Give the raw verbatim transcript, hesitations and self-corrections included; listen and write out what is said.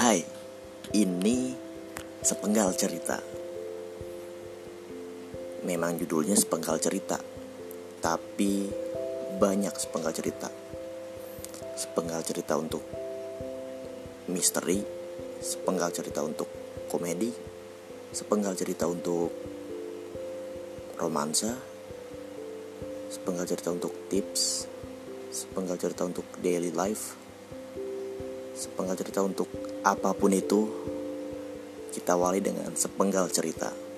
Hai, ini sepenggal cerita. Memang judulnya sepenggal cerita, tapi banyak sepenggal cerita. Sepenggal cerita untuk misteri, sepenggal cerita untuk komedi, sepenggal cerita untuk romansa, sepenggal cerita untuk tips, sepenggal cerita untuk daily life, sepenggal cerita untuk apapun itu. Kita awali dengan sepenggal cerita.